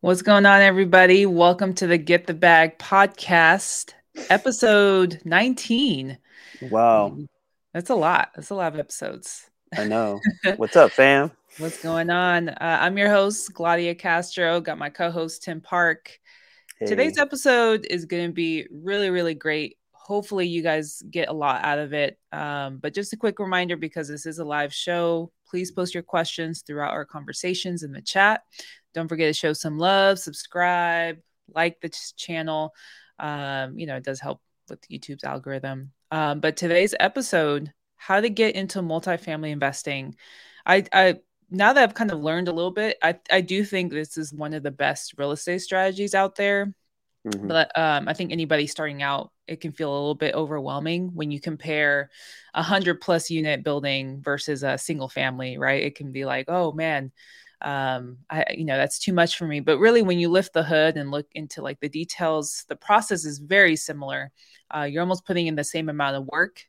What's going on, everybody? Welcome to the Get the Bag Podcast, episode 19. Wow. That's a lot. That's a lot of episodes. I know. What's up, fam? What's going on? I'm your host, Gladia Castro. Got my co-host, Tim Park. Hey. Today's episode is going to be really, really great. Hopefully you guys get a lot out of it. But just a quick reminder, because this is a live show, please post your questions throughout our conversations in the chat. Don't forget to show some love, subscribe, like the channel. It does help with YouTube's algorithm. But today's episode, how to get into multifamily investing. I now that I've kind of learned a little bit, I do think this is one of the best real estate strategies out there. Mm-hmm. But I think anybody starting out, it can feel a little bit overwhelming when you compare 100+ unit building versus a single family, right? It can be like, oh man, that's too much for me. But really, when you lift the hood and look into like the details, the process is very similar. You're almost putting in the same amount of work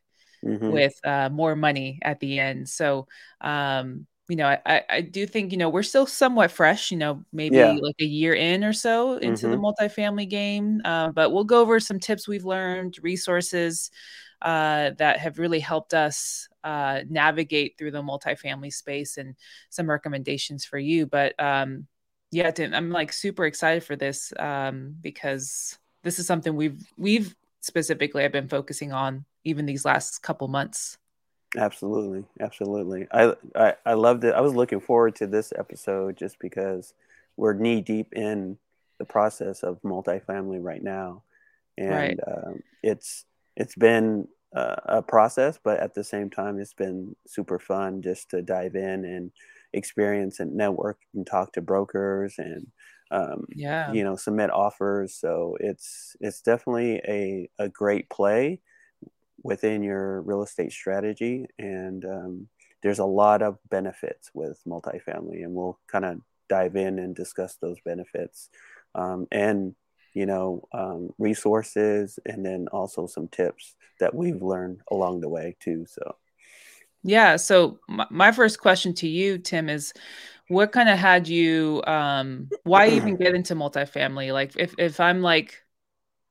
mm-hmm. with more money at the end. So, I do think, we're still somewhat fresh, maybe like a year in or so into mm-hmm. the multifamily game. But we'll go over some tips we've learned, resources that have really helped us navigate through the multifamily space, and some recommendations for you. But Tim, I'm like super excited for this because this is something we've specifically I've been focusing on even these last couple months. Absolutely. I loved it. I was looking forward to this episode just because we're knee deep in the process of multifamily right now, and right. It's been a process, but at the same time, it's been super fun just to dive in and experience and network and talk to brokers and, submit offers. So it's definitely a great play within your real estate strategy. And there's a lot of benefits with multifamily, and we'll kind of dive in and discuss those benefits resources, and then also some tips that we've learned along the way too. So, yeah. So my first question to you, Tim, is what kind of had you, why even get into multifamily? Like if I'm like,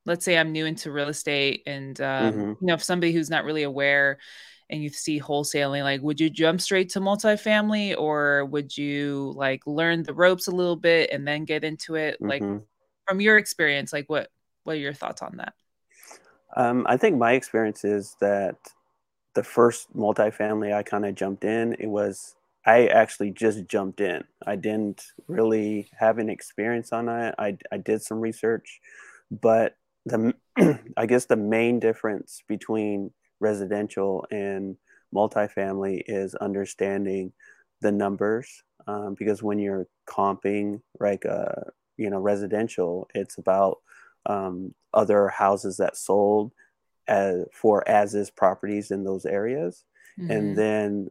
let's say I'm new into real estate and, mm-hmm. If somebody who's not really aware and you see wholesaling, like, would you jump straight to multifamily, or would you like learn the ropes a little bit and then get into it? Mm-hmm. Like, from your experience, like what are your thoughts on that? I think my experience is that the first multifamily I kind of jumped in, I actually just jumped in. I didn't really have an experience on it. I did some research, but I guess the main difference between residential and multifamily is understanding the numbers, because when you're comping, like residential, it's about other houses that sold for as-is properties in those areas. Mm-hmm. And then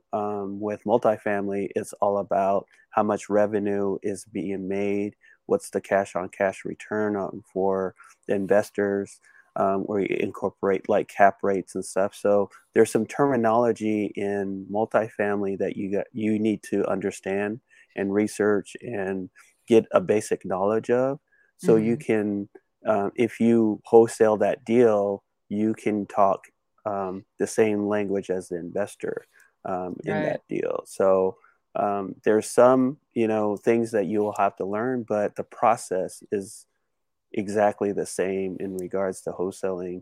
with multifamily, it's all about how much revenue is being made, what's the cash-on-cash return for the investors, where you incorporate like cap rates and stuff. So there's some terminology in multifamily that you need to understand and research and get a basic knowledge of, so mm-hmm. you can, if you wholesale that deal, you can talk the same language as the investor in right. that deal. So there's some, things that you'll have to learn, but the process is exactly the same in regards to wholesaling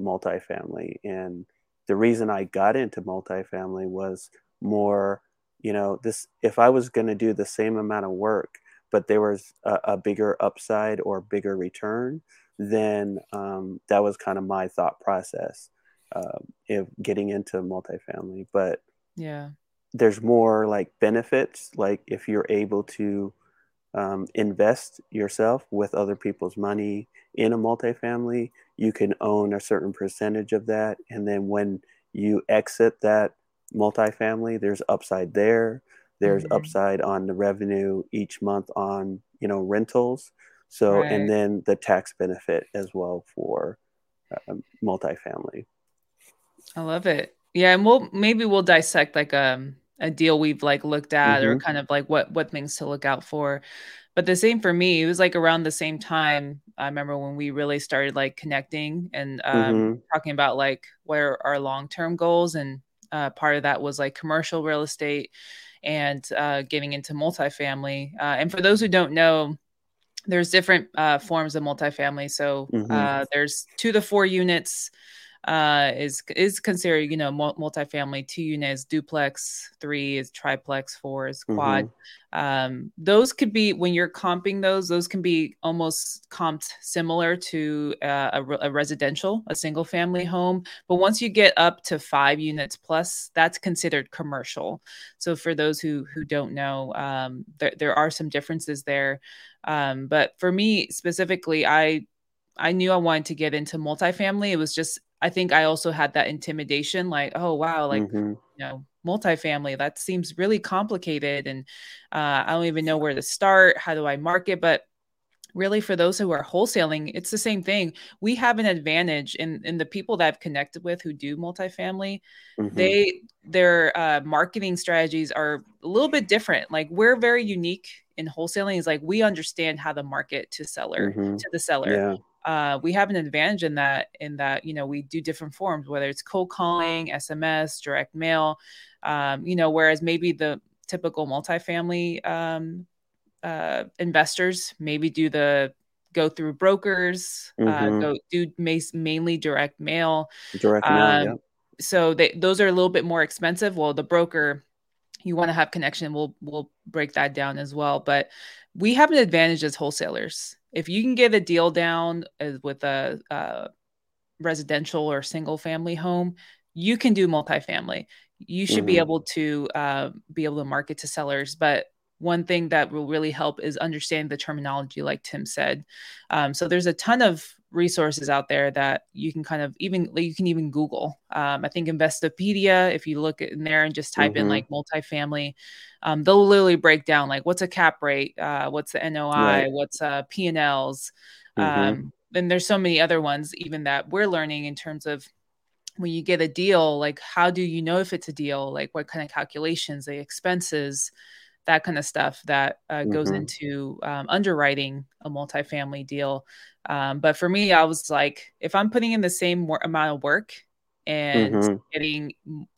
multifamily. And the reason I got into multifamily was more, this, if I was going to do the same amount of work, but there was a bigger upside or bigger return, then that was kind of my thought process of getting into multifamily. But yeah, there's more like benefits, like if you're able to invest yourself with other people's money in a multifamily, you can own a certain percentage of that. And then when you exit that multifamily, there's upside there. There's mm-hmm. upside on the revenue each month on, rentals. So, right. and then the tax benefit as well for multifamily. I love it. Yeah. And we'll dissect like a deal we've like looked at or kind of like what things to look out for. But the same for me, it was like around the same time. I remember when we really started like connecting and talking about like what are our long-term goals. And part of that was like commercial real estate and getting into multifamily. And for those who don't know, there's different forms of multifamily. So there's 2 to 4 units is considered, you know, multifamily. 2 units, duplex, 3 is triplex, 4 is quad. Those could be, when you're comping those can be almost comped similar to a residential, a single family home. But once you get up to 5 units plus, that's considered commercial. So for those who don't know, there are some differences there. But for me specifically, I knew I wanted to get into multifamily. It was just, I think I also had that intimidation, like, oh, wow, like, you know, multifamily, that seems really complicated. And I don't even know where to start. How do I market? But really, for those who are wholesaling, it's the same thing. We have an advantage in the people that I've connected with who do multifamily. Their marketing strategies are a little bit different. Like, we're very unique in wholesaling. Is like, we understand how to market to the seller. Yeah. We have an advantage in that, you know, we do different forms, whether it's cold calling, SMS, direct mail, you know, whereas maybe the typical multifamily investors maybe do go through brokers, mainly direct mail. Direct mail, yeah. So those are a little bit more expensive. Well, the broker, you want to have connection. We'll break that down as well. But we have an advantage as wholesalers. If you can get a deal down with a residential or single family home, you can do multifamily. You should be able to market to sellers. But one thing that will really help is understanding the terminology, like Tim said. So there's a ton of resources out there that you can even Google. I think Investopedia, if you look in there and just type in like multifamily, they'll literally break down like what's a cap rate, what's the NOI, what's P&Ls. And there's so many other ones even that we're learning in terms of when you get a deal, like how do you know if it's a deal, like what kind of calculations, the expenses, that kind of stuff that goes into underwriting a multifamily deal. But for me, I was like, if I'm putting in the same amount of work and getting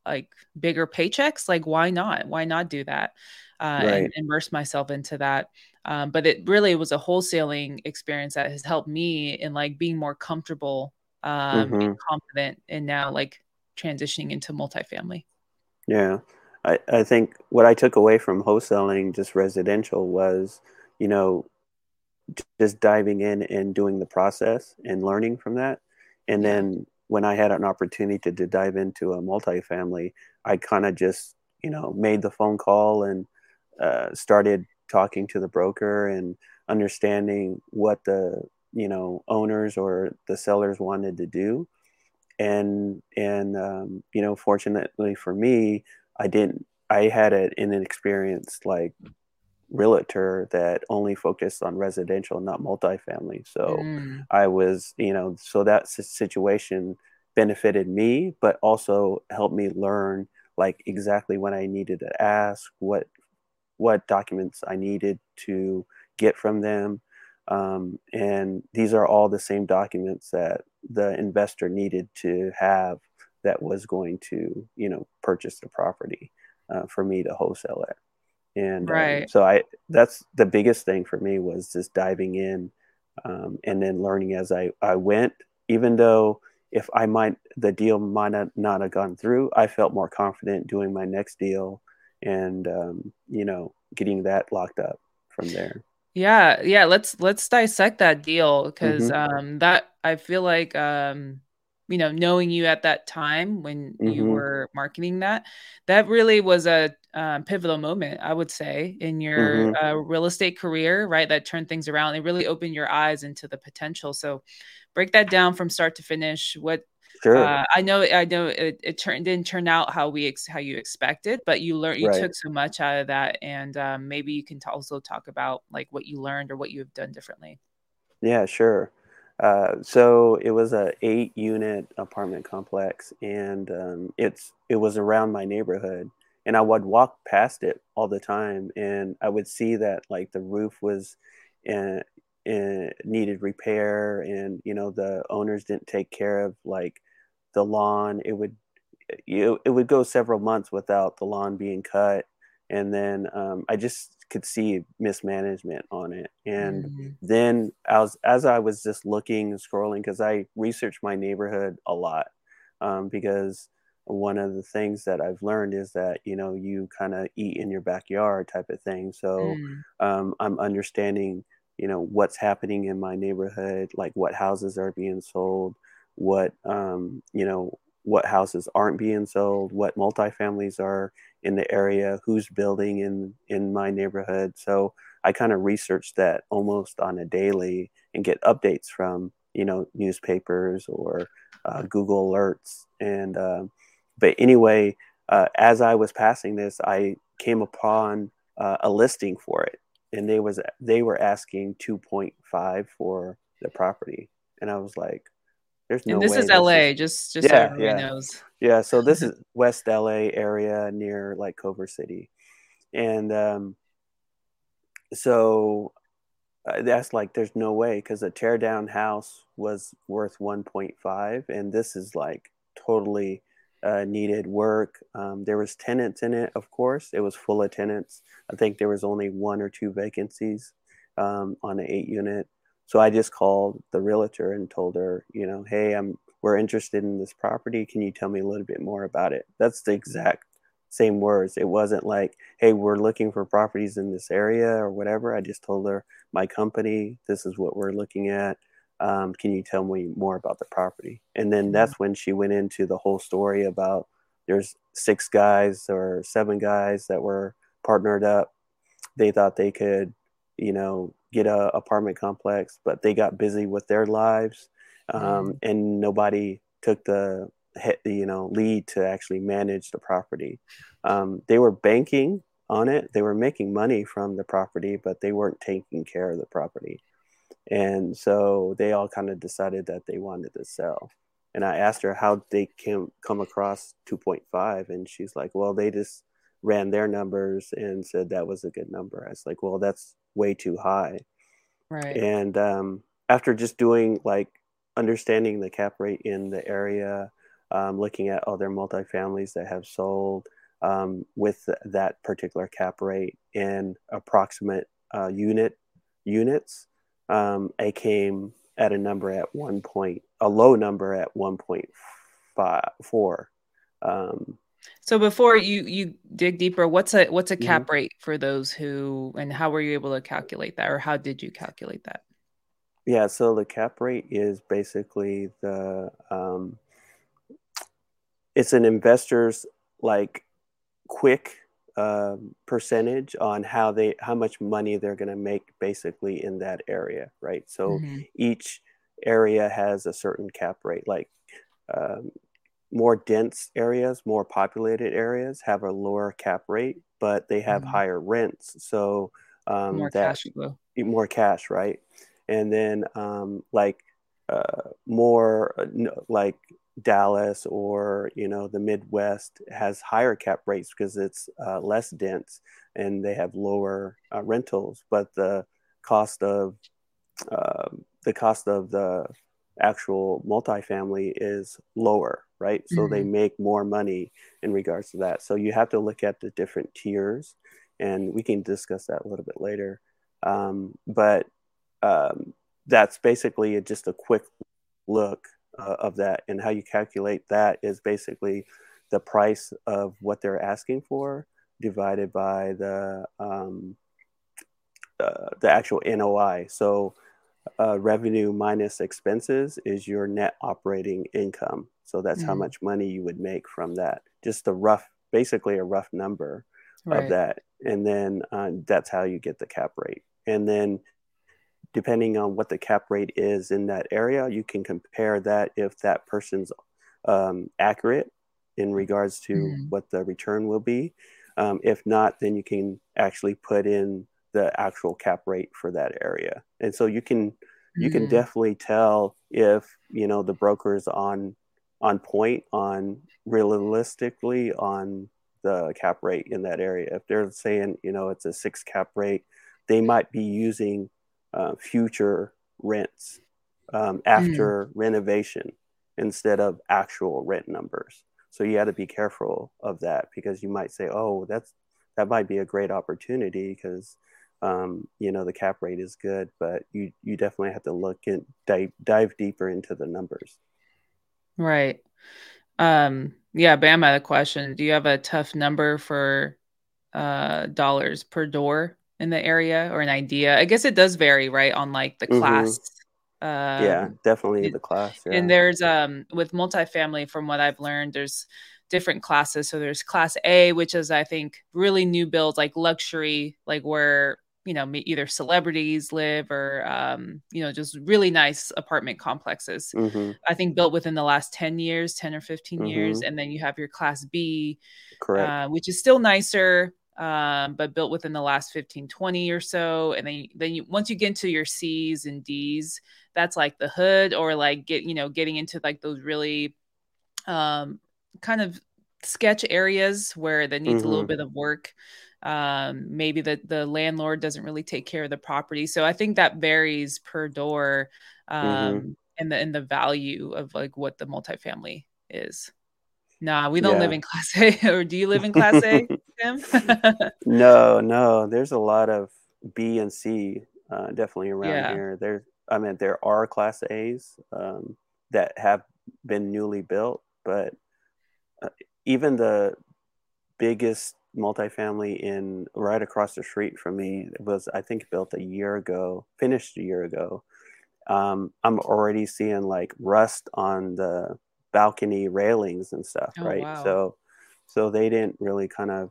like bigger paychecks, like why not? Why not do that and immerse myself into that? But it really was a wholesaling experience that has helped me in like being more comfortable and confident, and now like transitioning into multifamily. Yeah. I think what I took away from wholesaling, just residential, was, you know, just diving in and doing the process and learning from that. And then when I had an opportunity to dive into a multifamily, I kind of just, you know, made the phone call and started talking to the broker and understanding what the, you know, owners or the sellers wanted to do. And you know, fortunately for me, I had an inexperienced like realtor that only focused on residential, not multifamily. So I was, you know, so that situation benefited me, but also helped me learn like exactly when I needed to ask, what documents I needed to get from them. And these are all the same documents that the investor needed to have that was going to, you know, purchase the property for me to wholesale it. And so that's the biggest thing for me, was just diving in and then learning as I went. Even though if the deal might not have gone through, I felt more confident doing my next deal and, you know, getting that locked up from there. Yeah. Yeah. Let's dissect that deal, because that, I feel like, you know, knowing you at that time when you were marketing that really was a pivotal moment, I would say, in your real estate career, right? That turned things around. It really opened your eyes into the potential. So break that down from start to finish. I know it didn't turn out how you expected, but you learned, you took so much out of that. And maybe you can also talk about like what you learned or what you've done differently. Yeah, sure. So it was a 8-unit apartment complex, and it was around my neighborhood, And I would walk past it all the time, and I would see that like the roof was needed repair, and you know the owners didn't take care of like the lawn. It would go several months without the lawn being cut, and then I just could see mismanagement on it. And then as I was just looking and scrolling, because I researched my neighborhood a lot, because one of the things that I've learned is that, you know, you kind of eat in your backyard type of thing. So I'm understanding, you know, what's happening in my neighborhood, like what houses are being sold, what, you know, what houses aren't being sold, what multifamilies are in the area, who's building in my neighborhood. So I kind of research that almost on a daily and get updates from, you know, newspapers or Google alerts. And, but anyway, as I was passing this, I came upon a listing for it, and they were asking 2.5 for the property, and I was like, "There's no." And this way is LA, just yeah, so everyone knows. Yeah, so this is West LA area near like Culver City, and so that's like there's no way, because a tear down house was worth 1.5, and this is like totally. Needed work. There was tenants in it, of course. It was full of tenants. I think there was only one or two vacancies on the 8 unit. So I just called the realtor and told her, you know, hey, we're interested in this property. Can you tell me a little bit more about it? That's the exact same words. It wasn't like, hey, we're looking for properties in this area or whatever. I just told her my company, this is what we're looking at. Can you tell me more about the property? And then that's when she went into the whole story about there's 6 guys or 7 guys that were partnered up. They thought they could, you know, get a apartment complex, but they got busy with their lives, and nobody took the, you know, lead to actually manage the property. They were banking on it. They were making money from the property, but they weren't taking care of the property. And so they all kind of decided that they wanted to sell. And I asked her how they come across 2.5. And she's like, well, they just ran their numbers and said that was a good number. I was like, well, that's way too high. Right. And after just doing like understanding the cap rate in the area, looking at other multifamilies that have sold with that particular cap rate and approximate units. I came at a number at a low number at 1.4. So before you dig deeper, what's a cap rate for those who, and how were you able to calculate that, or how did you calculate that? Yeah. So the cap rate is basically the, it's an investor's like quick, percentage on how much money they're going to make basically in that area, right? So each area has a certain cap rate. Like more dense areas, more populated areas have a lower cap rate, but they have higher rents. So more cash, right? And then like Dallas or, you know, the Midwest has higher cap rates because it's less dense and they have lower rentals, but the cost of the actual multifamily is lower, right? So they make more money in regards to that. So you have to look at the different tiers, and we can discuss that a little bit later. But that's basically just a quick look of that, and how you calculate that is basically the price of what they're asking for divided by the actual NOI. So revenue minus expenses is your net operating income. So that's how much money you would make from that. Just a rough number of that, and then that's how you get the cap rate. And then depending on what the cap rate is in that area, you can compare that if that person's accurate in regards to what the return will be. If not, then you can actually put in the actual cap rate for that area. And so you can definitely tell if, you know, the broker's on point, on realistically on the cap rate in that area. If they're saying, you know, it's a 6 cap rate, they might be using future rents after renovation instead of actual rent numbers. So you had to be careful of that, because you might say, oh, that might be a great opportunity because, you know, the cap rate is good, but you definitely have to look and dive deeper into the numbers. Right. Yeah. Bam had a question. Do you have a tough number for dollars per door in the area, or an idea? I guess it does vary, right? On like the class. Yeah, definitely the class. Yeah. And there's with multifamily, from what I've learned, there's different classes. So there's class A, which is, I think, really new builds, like luxury, like where, you know, either celebrities live or, you know, just really nice apartment complexes, I think built within the last 10 or 15 years. And then you have your class B, which is still nicer, but built within the last 15, 20 or so. And then once you get into your C's and D's, that's like the hood, or like getting into like those really kind of sketch areas where that needs a little bit of work. Maybe the landlord doesn't really take care of the property. So I think that varies per door, and the value of like what the multifamily is. Nah, we don't live in class A. Or do you live in class A, Tim? No, there's a lot of B and C, definitely around here. There are class A's, that have been newly built, but even the biggest multifamily in right across the street from me was, I think, finished a year ago. I'm already seeing like rust on the balcony railings and stuff, right? Wow. So they didn't really kind of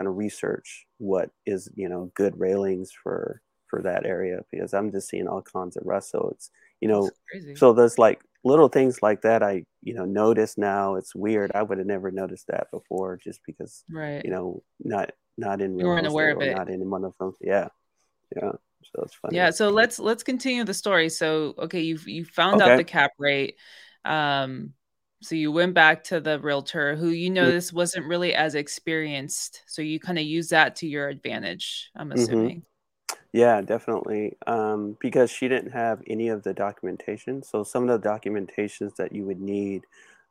research what is, you know, good railings for that area, because I'm just seeing all kinds of rust. So it's, you know, so there's like little things like that I, you know, notice now. It's weird. I would have never noticed that before, just because, you know, not in real estate, aware of it. Not in one of them. Yeah. Yeah. So it's funny. Yeah. So let's continue the story. So, okay. You found out the cap rate. So you went back to the realtor who, you know, this wasn't really as experienced. So you kind of use that to your advantage, I'm assuming. Yeah, definitely. Because she didn't have any of the documentation. So some of the documentations that you would need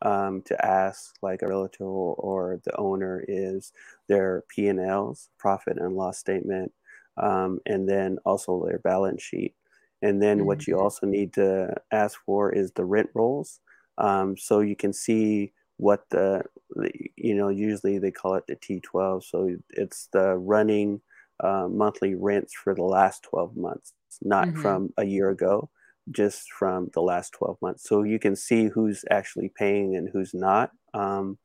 to ask like a realtor or the owner is their P&Ls, profit and loss statement, and then also their balance sheet. And then what you also need to ask for is the rent rolls. So you can see what you know, usually they call it the T12. So it's the running monthly rents for the last 12 months, not from a year ago, just from the last 12 months. So you can see who's actually paying and who's not in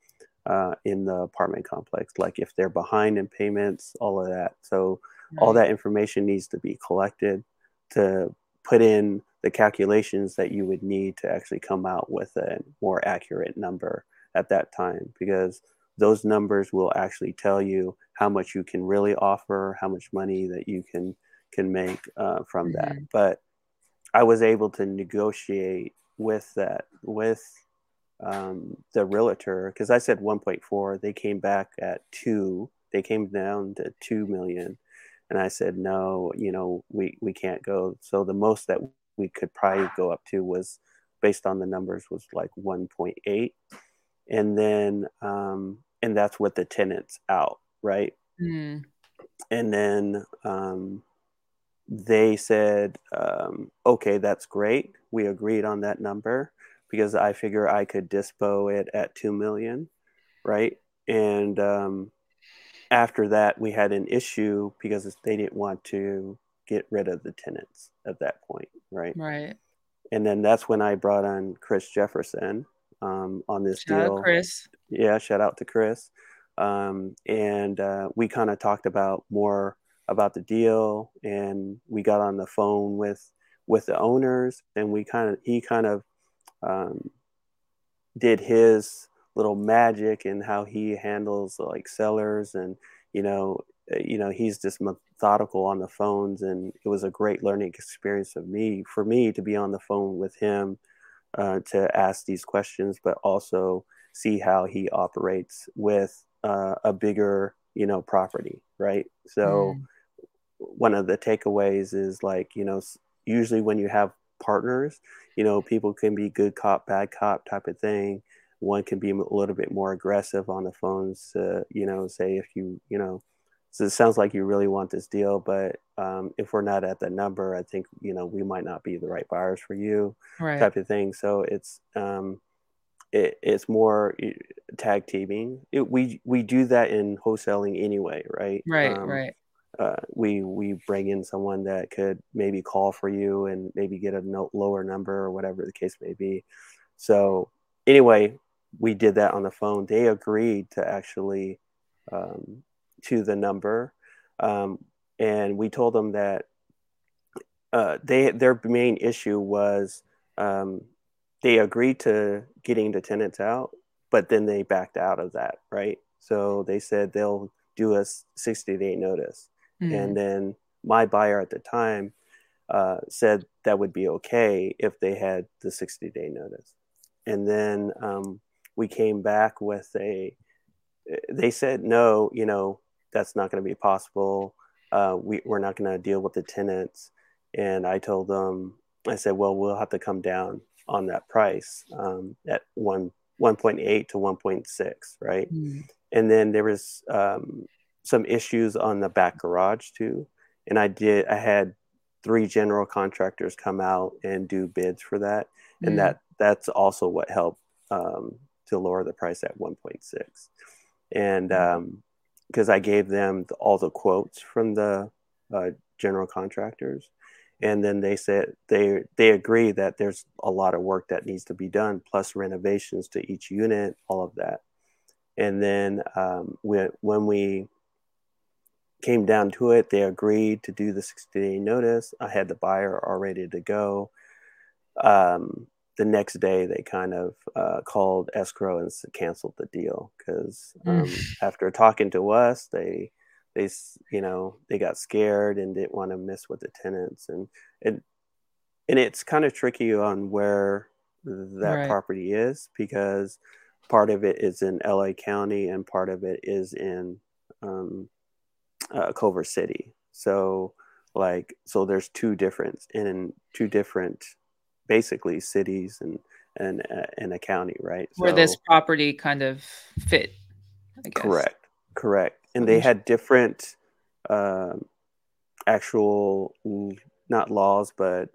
the apartment complex, like if they're behind in payments, all of that. So all that information needs to be collected to put in the calculations that you would need to actually come out with a more accurate number at that time, because those numbers will actually tell you how much you can really offer, how much money that you can make from that. But I was able to negotiate with that, with the realtor, because I said 1.4, they came back at 2, they came down to 2 million. And I said, no, you know, we can't go. So the most that we could probably go up to was, based on the numbers, was like 1.8. And then, and that's with the tenants out, right? And then they said, okay, that's great. We agreed on that number, because I figure I could dispo it at 2 million, right? And after that, we had an issue because they didn't want to get rid of the tenants at that point, right? Right. And then that's when I brought on Chris Jefferson on this deal. Shout out Chris. Yeah, shout out to Chris. And we kind of talked about more about the deal, and we got on the phone with the owners, and he did his little magic in how he handles like sellers, and you know he's just methodical on the phones, and it was a great learning experience for me to be on the phone with him to ask these questions, but also see how he operates with a bigger, you know, property, right? So one of the takeaways is like, you know, usually when you have partners, you know, people can be good cop, bad cop type of thing. One can be a little bit more aggressive on the phones, you know, say if you, you know, so it sounds like you really want this deal, but if we're not at the number, I think, you know, we might not be the right buyers for you, right, type of thing. So it's it's more tag teaming. We do that in wholesaling anyway, right? Right, right. We bring in someone that could maybe call for you and maybe get a lower number or whatever the case may be. So anyway, we did that on the phone. They agreed to actually to the number. And we told them that their main issue was they agreed to getting the tenants out, but then they backed out of that, right? So they said they'll do a 60-day notice. Mm-hmm. And then my buyer at the time said that would be okay if they had the 60-day notice. And then we came back with they said, no, you know, that's not going to be possible. We're not going to deal with the tenants. And I told them, I said, well, we'll have to come down on that price at 1.8 to 1.6, right? Mm-hmm. And then there was some issues on the back garage too. And I had 3 general contractors come out and do bids for that. Mm-hmm. And that's also what helped to lower the price at 1.6. And, because I gave them all the quotes from the general contractors. And then they said they agree that there's a lot of work that needs to be done, plus renovations to each unit, all of that. And then when we came down to it, they agreed to do the 60-day notice. I had the buyer all ready to go. The next day, they kind of called escrow and canceled the deal because after talking to us, they you know, they got scared and didn't want to mess with the tenants, and it's kind of tricky on where that property is, because part of it is in LA County and part of it is in Culver City. So there's two different basically cities and a county, right? So, where this property kind of fit, I guess. Correct. And they had different actual, not laws, but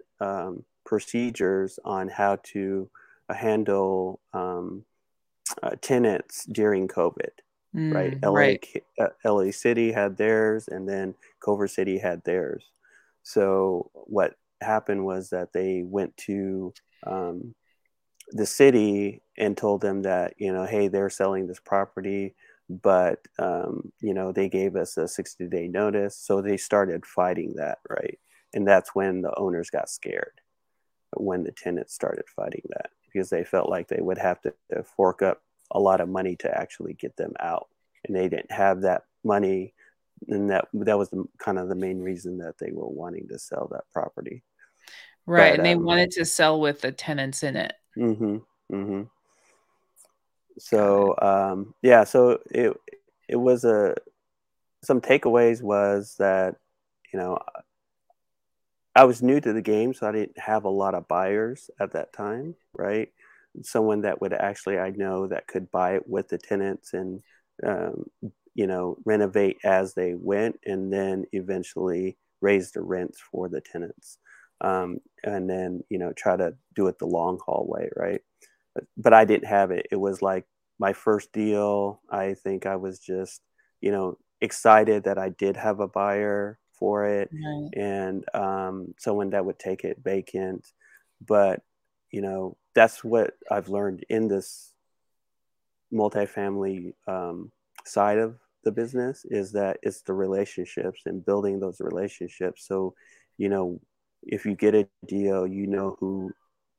procedures on how to handle tenants during COVID, right? LA City had theirs, and then Culver City had theirs. So what happened was that they went to the city and told them that, you know, hey, they're selling this property, but you know, they gave us a 60-day notice. So they started fighting that, right? And that's when the owners got scared, when the tenants started fighting that, because they felt like they would have to fork up a lot of money to actually get them out, and they didn't have that money, and that was kind of the main reason that they were wanting to sell that property. Right. But, and they wanted to sell with the tenants in it. Mm-hmm. Mm-hmm. So, yeah, so it was some takeaways was that, you know, I was new to the game, so I didn't have a lot of buyers at that time, right? Someone that would actually, I know that could buy it with the tenants and, you know, renovate as they went, and then eventually raise the rents for the tenants. And then, you know, try to do it the long haul way, right? But I didn't have it. It was like my first deal. I think I was just, you know, excited that I did have a buyer for it, right, and someone that would take it vacant. But, you know, that's what I've learned in this multifamily side of the business, is that it's the relationships and building those relationships. So, you know, if you get a deal, you know who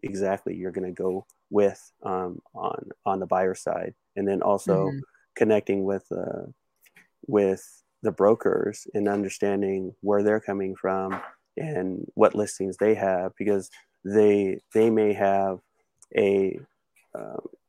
exactly you're going to go with on the buyer side, and then also connecting with the brokers and understanding where they're coming from and what listings they have, because they may have a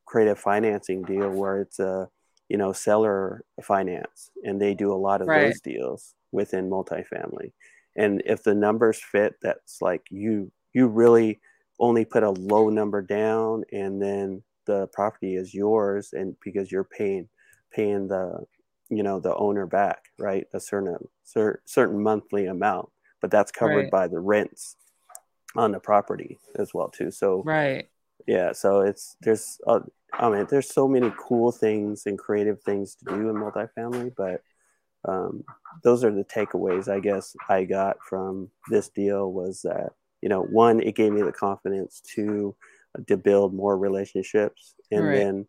creative financing deal where it's a you know, seller finance, and they do a lot of those deals within multifamily. And if the numbers fit, that's like you really only put a low number down, and then the property is yours, and because you're paying the, you know, the owner back, right? A certain monthly amount, but that's covered by the rents on the property as well too. So yeah, so there's so many cool things and creative things to do in multifamily, but those are the takeaways I guess I got from this deal was that, you know, one, it gave me the confidence to build more relationships, and then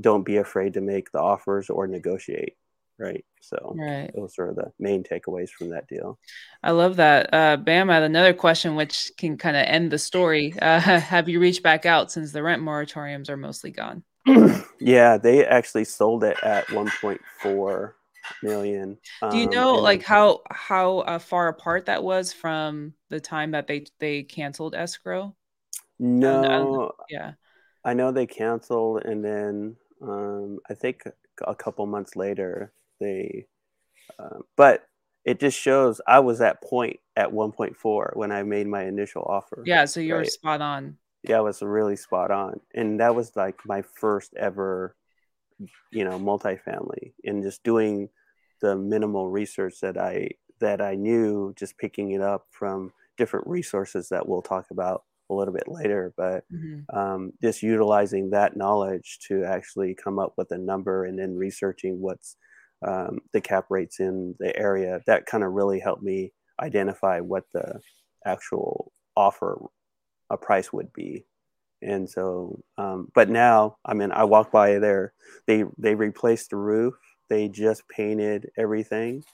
don't be afraid to make the offers or negotiate. Right. So those are the main takeaways from that deal. I love that. Bam, I had another question, which can kind of end the story. Have you reached back out since the rent moratoriums are mostly gone? Yeah, they actually sold it at 1.4 million. Do you know like how far apart that was from the time that they canceled escrow? No. Yeah. I know they canceled, and then I think a couple months later they but it just shows I was at point at 1.4 when I made my initial offer. Yeah, so you were spot on. Yeah, I was really spot on. And that was like my first ever, you know, multifamily, and just doing the minimal research that I knew, just picking it up from different resources that we'll talk about a little bit later, but just utilizing that knowledge to actually come up with a number, and then researching what's the cap rates in the area. That kind of really helped me identify what the actual offer a price would be. And so, but now, I mean, I walk by there, they replaced the roof. They just painted everything.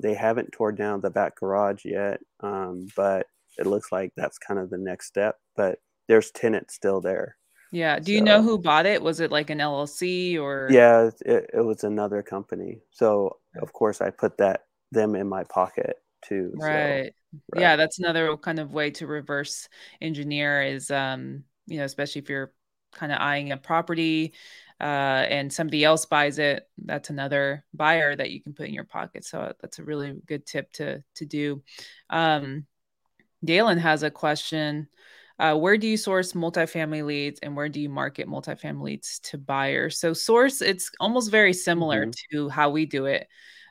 They haven't torn down the back garage yet, but it looks like that's kind of the next step, but there's tenants still there. Yeah. Do you know who bought it? Was it like an LLC or? Yeah, it was another company. So of course I put them in my pocket too. Right. So, yeah. That's another kind of way to reverse engineer is, you know, especially if you're kind of eyeing a property, and somebody else buys it, that's another buyer that you can put in your pocket. So that's a really good tip to do. Dalen has a question. Where do you source multifamily leads, and where do you market multifamily leads to buyers? So source, it's almost very similar to how we do it.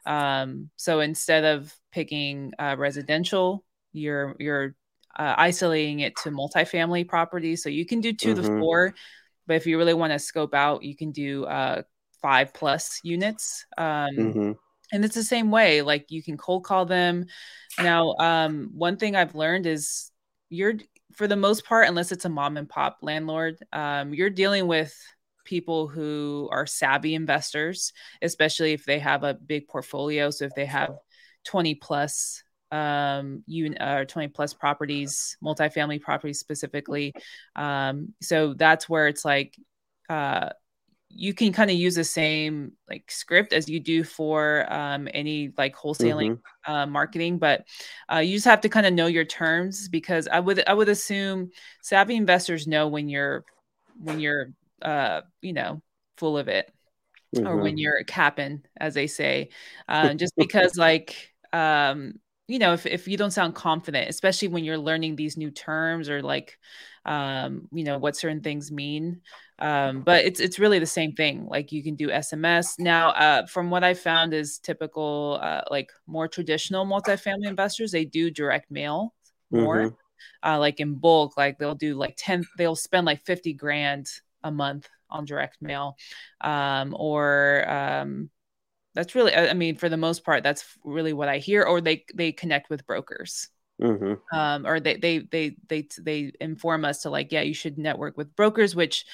So instead of picking residential, you're isolating it to multifamily properties. So you can do 2 to 4, but if you really want to scope out, you can do 5+ units. And it's the same way, like you can cold call them. Now, one thing I've learned is you're, for the most part, unless it's a mom and pop landlord, you're dealing with people who are savvy investors, especially if they have a big portfolio. So if they have 20 plus properties, multifamily properties specifically. So that's where it's like, you can kind of use the same like script as you do for any like wholesaling marketing, but you just have to kind of know your terms, because I would assume savvy investors know when you're you know, full of it or when you're capping, as they say, just because like, you know, if you don't sound confident, especially when you're learning these new terms or like, you know, what certain things mean. But it's really the same thing. Like you can do SMS. Now, from what I found is typical, like more traditional multifamily investors, they do direct mail more, like in bulk, like they'll do like they'll spend like $50,000 a month on direct mail, that's really, I mean, for the most part, that's really what I hear. Or they connect with brokers, or they inform us to like, yeah, you should network with brokers, which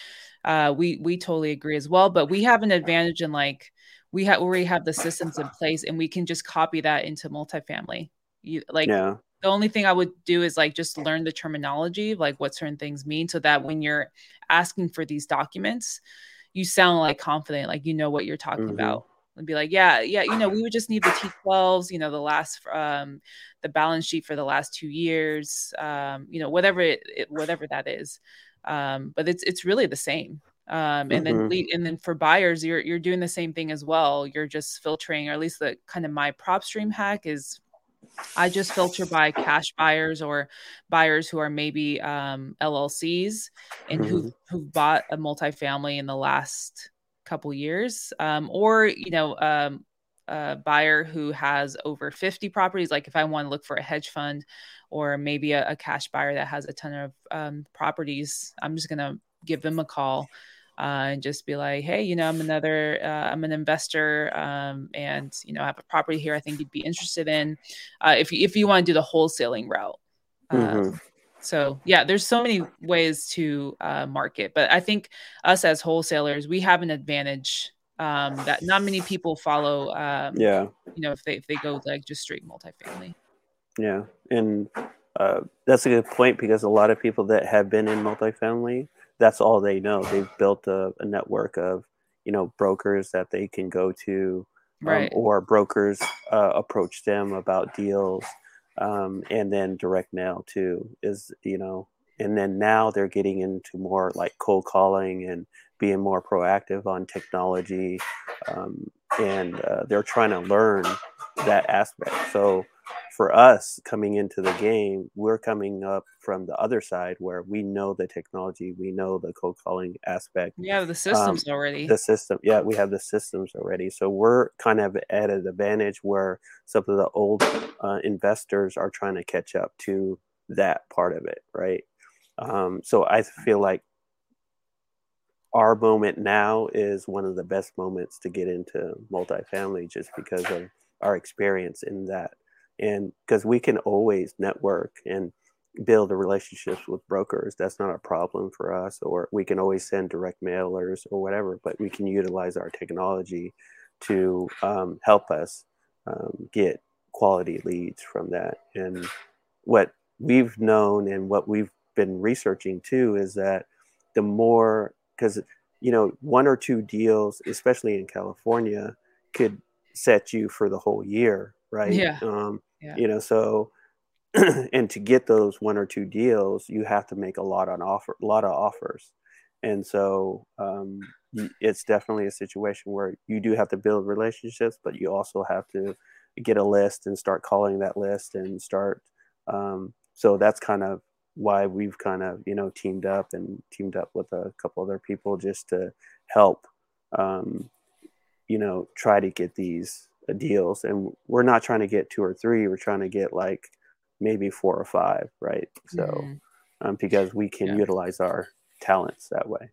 we totally agree as well. But we have an advantage in like we already have the systems in place, and we can just copy that into multifamily. The only thing I would do is like just learn the terminology, like what certain things mean, so that when you're asking for these documents, you sound like confident, like you know what you're talking about. And be like, yeah, you know, we would just need the T12s, you know, the last, the balance sheet for the last 2 years, you know, whatever that is. But it's really the same. And then for buyers, you're doing the same thing as well. You're just filtering, or at least the kind of my prop stream hack is I just filter by cash buyers or buyers who are maybe LLCs and who bought a multifamily in the last couple years, or a buyer who has over 50 properties. Like if I want to look for a hedge fund or maybe a cash buyer that has a ton of properties, I'm just going to give them a call and just be like, hey, I'm an investor and I have a property here I think you'd be interested in if you want to do the wholesaling route. So yeah, there's so many ways to market, but I think us as wholesalers, we have an advantage that not many people follow. If they go like just straight multifamily. Yeah. And that's a good point, because a lot of people that have been in multifamily, that's all they know. They've built a network of, brokers that they can go to, right, or brokers approach them about deals, and then direct mail too is, and then now they're getting into more like cold calling and being more proactive on technology. And they're trying to learn that aspect. So for us coming into the game, we're coming up from the other side where we know the technology, we know the cold calling aspect. Yeah, the systems already. The system. Yeah, we have the systems already. So we're kind of at an advantage where some of the old investors are trying to catch up to that part of it, right? So I feel like our moment now is one of the best moments to get into multifamily just because of our experience in that. And because we can always network and build relationships with brokers, that's not a problem for us. Or we can always send direct mailers or whatever, but we can utilize our technology to help us get quality leads from that. And what we've known and what we've been researching too is that the more, because, one or two deals, especially in California, could set you for the whole year. Right. Yeah. So and to get those one or two deals, you have to make a lot of offers. And so it's definitely a situation where you do have to build relationships, but you also have to get a list and start calling that list and start. So that's kind of why we've kind of, teamed up with a couple other people just to help, try to get these deals. And we're not trying to get two or three, we're trying to get like maybe four or five, right? So because we can utilize our talents that way,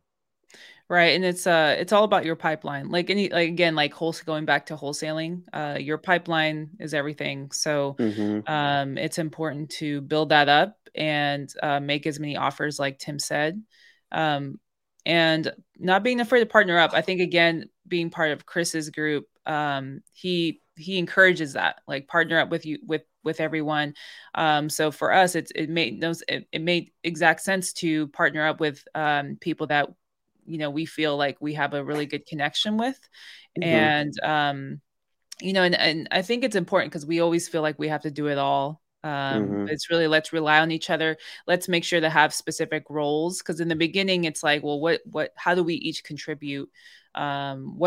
right? And it's all about your pipeline, going back to wholesaling, your pipeline is everything. So it's important to build that up and make as many offers like Tim said, and not being afraid to partner up. I think again, being part of Chris's group, he encourages that, like partner up with everyone. So for us, it made exact sense to partner up with people that we feel like we have a really good connection with, and I think it's important because we always feel like we have to do it all. It's really, let's rely on each other. Let's make sure to have specific roles. Cause in the beginning it's like, well, how do we each contribute? And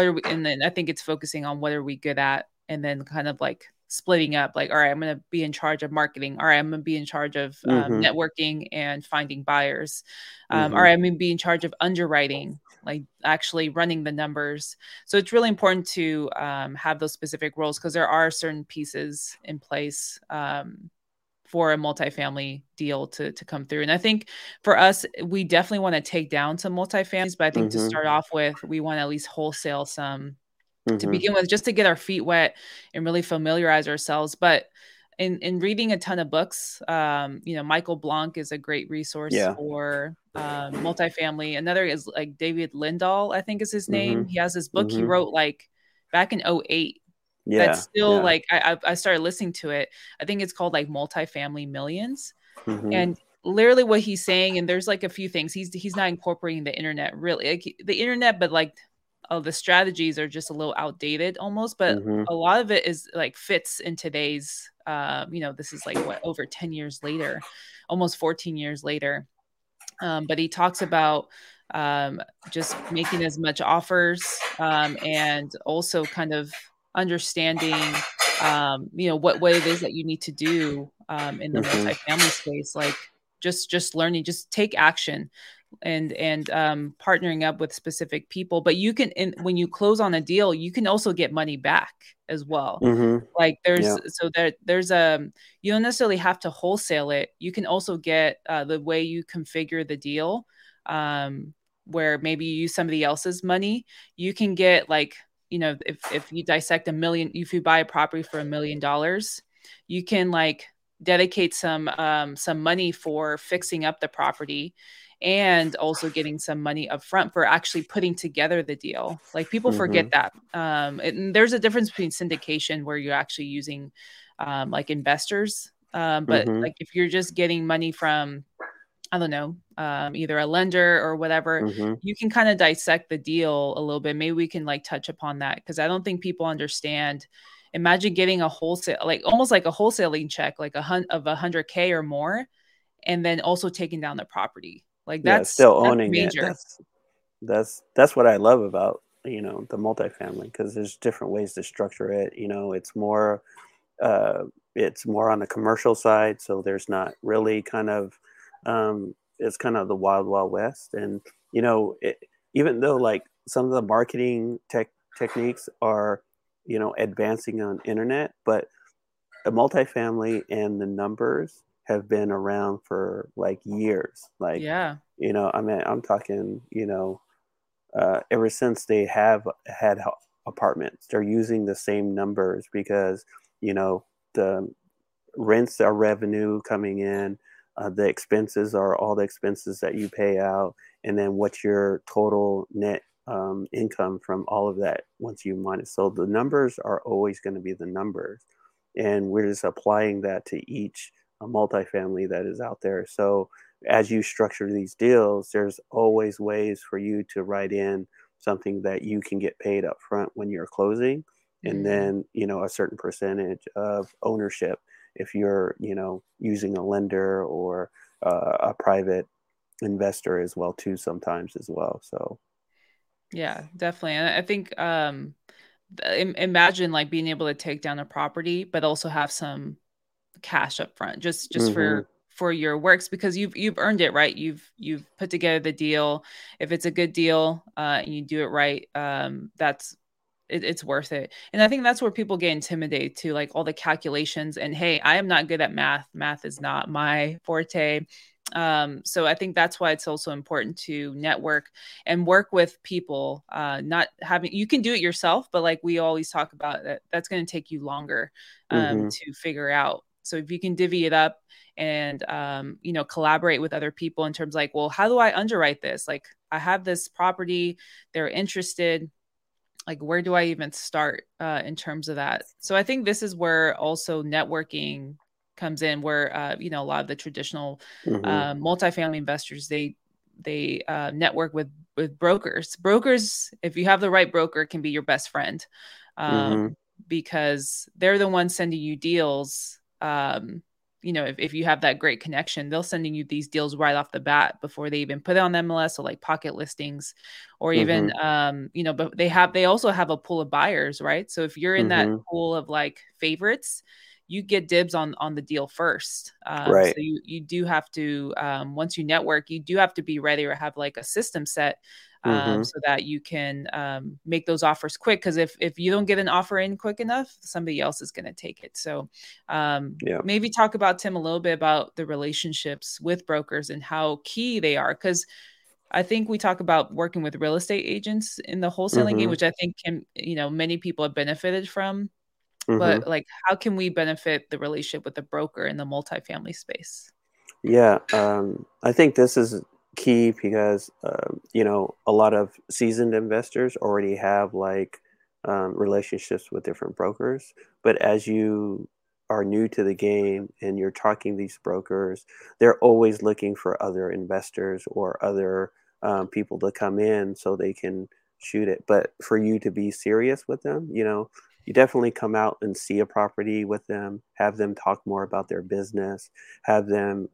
then I think it's focusing on what are we good at? And then kind of like splitting up, like, all right, I'm going to be in charge of marketing. All right, I'm going to be in charge of networking and finding buyers. All right, I'm going to be in charge of underwriting, like actually running the numbers. So it's really important to have those specific roles, because there are certain pieces in place for a multifamily deal to come through. And I think for us, we definitely want to take down some multifamilies, but I think to start off with, we want to at least wholesale some to begin with, just to get our feet wet and really familiarize ourselves. But in reading a ton of books, Michael Blank is a great resource for multifamily. Another is like David Lindahl, I think is his name. He has this book he wrote like back in 2008. That's still like, I started listening to it. I think it's called like Multifamily Millions. And literally what he's saying, and there's like a few things he's not incorporating the internet, really, like the internet, but like, the strategies are just a little outdated almost, but a lot of it is like fits in today's, this is like what, over 10 years later, almost 14 years later. But he talks about just making as much offers, and also kind of understanding, what it is that you need to do in the multifamily space. Like just learning, just take action, and partnering up with specific people. But you can, when you close on a deal, you can also get money back as well. Mm-hmm. Like you don't necessarily have to wholesale it. You can also get the way you configure the deal, where maybe you use somebody else's money. You can get if you dissect if you buy a property for $1 million, you can dedicate some money for fixing up the property, and also getting some money up front for actually putting together the deal. Like people forget that. And there's a difference between syndication, where you're actually using investors. But if you're just getting money from, I don't know, either a lender or whatever, you can kind of dissect the deal a little bit. Maybe we can touch upon that, because I don't think people understand. Imagine getting a wholesale, almost like a wholesaling check, of $100K or more, and then also taking down the property. That's owning major. It. That's what I love about, the multifamily, because there's different ways to structure it. It's more on the commercial side. So there's not really it's kind of the wild west. And, even though some of the marketing techniques are, advancing on internet, but the multifamily and the numbers have been around for years. I'm talking, ever since they have had apartments, they're using the same numbers because, the rents are revenue coming in, the expenses are all the expenses that you pay out, and then what's your total net income from all of that once you minus. So the numbers are always going to be the numbers, and we're just applying that to each a multifamily that is out there. So as you structure these deals, there's always ways for you to write in something that you can get paid up front when you're closing, and then a certain percentage of ownership if you're using a lender or a private investor as well too sometimes as well. So yeah, definitely. And I think imagine being able to take down a property but also have some cash up front just for your works, because you've earned it, right? You've put together the deal. If it's a good deal and you do it right, it's worth it. And I think that's where people get intimidated to all the calculations, and hey, I am not good at math is not my forte. So I think that's why it's also important to network and work with people, you can do it yourself, but we always talk about that, that's going to take you longer, to figure out. So if you can divvy it up and, collaborate with other people in terms how do I underwrite this? I have this property, they're interested, where do I even start, in terms of that? So I think this is where also networking comes in, where a lot of the traditional multifamily investors, they network with brokers. If you have the right broker, can be your best friend, because they're the ones sending you deals. If you have that great connection, they'll sending you these deals right off the bat before they even put it on MLS, so pocket listings, or even but they also have a pool of buyers, right? So if you're in that pool of favorites, you get dibs on the deal first. Right. So you do have to, once you network, you do have to be ready or have a system set, so that you can make those offers quick. Because if you don't get an offer in quick enough, somebody else is going to take it. So maybe talk about, Tim, a little bit about the relationships with brokers and how key they are. Because I think we talk about working with real estate agents in the wholesaling game, which I think can, many people have benefited from. But how can we benefit the relationship with the broker in the multifamily space? Yeah, I think this is key because, a lot of seasoned investors already have relationships with different brokers. But as you are new to the game and you're talking to these brokers, they're always looking for other investors or other people to come in so they can shoot it. But for you to be serious with them, you definitely come out and see a property with them, have them talk more about their business, have them,